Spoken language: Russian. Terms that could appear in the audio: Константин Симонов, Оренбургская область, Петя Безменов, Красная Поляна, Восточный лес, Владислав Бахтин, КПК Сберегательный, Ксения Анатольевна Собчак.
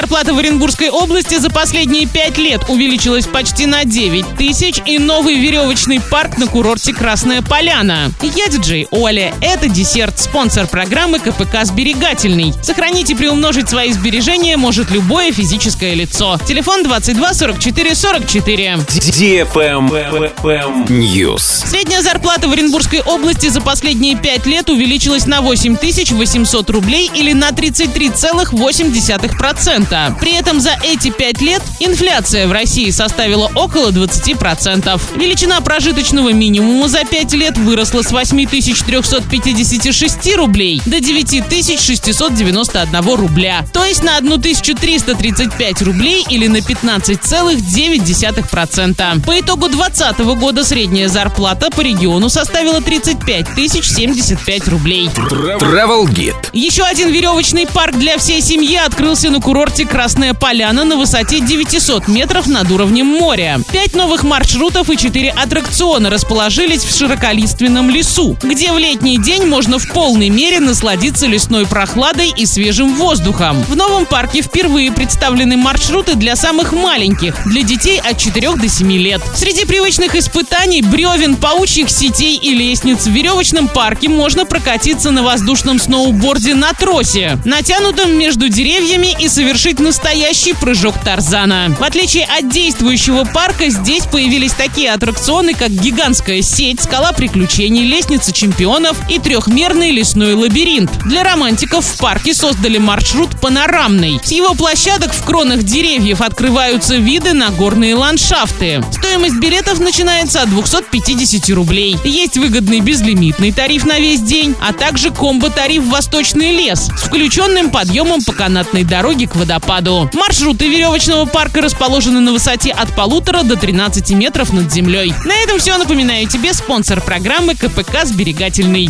зарплата в Оренбургской области за последние 5 лет увеличилась почти на 9 тысяч и новый веревочный парк на курорте Красная Поляна. Я диджей Оля. Это десерт, спонсор программы КПК Сберегательный. Сохранить и приумножить свои сбережения может любое физическое лицо. Телефон 22 44 44. News. Средняя зарплата в Оренбургской области за последние 5 лет увеличилась на 8 800 рублей или на 33,8%. При этом за эти 5 лет инфляция в России составила около 20%. Величина прожиточного минимума за 5 лет выросла с 8356 рублей до 9691 рубля, то есть на 1335 рублей или на 15,9%. По итогу 2020 года средняя зарплата по региону составила 35 075 рублей. Travel Guide. Еще один веревочный парк для всей семьи открылся на курорте Красная Поляна на высоте 900 метров над уровнем моря. 5 новых маршрутов и 4 аттракциона расположились в широколиственном лесу, где в летний день можно в полной мере насладиться лесной прохладой и свежим воздухом. В новом парке впервые представлены маршруты для самых маленьких, для детей от 4 до 7 лет. Среди привычных испытаний, бревен, паучьих сетей и лестниц в веревочном парке можно прокатиться на воздушном сноуборде на тросе, натянутом между деревьями, и совершить настоящий прыжок Тарзана. В отличие от действующего парка, здесь появились такие аттракционы, как гигантская сеть, скала приключений, лестница чемпионов и трехмерный лесной лабиринт. Для романтиков в парке создали маршрут панорамный. С его площадок в кронах деревьев открываются виды на горные ландшафты. Стоимость билетов начинается от 250 рублей. Есть выгодный безлимитный тариф на весь день, а также комбо-тариф «Восточный лес» с включенным подъемом по канатной дороге к водопаду. Маршруты веревочного парка расположены на высоте от 1,5 до 13 метров над землей. На этом все. Напоминаю тебе спонсор программы КПК «Сберегательный».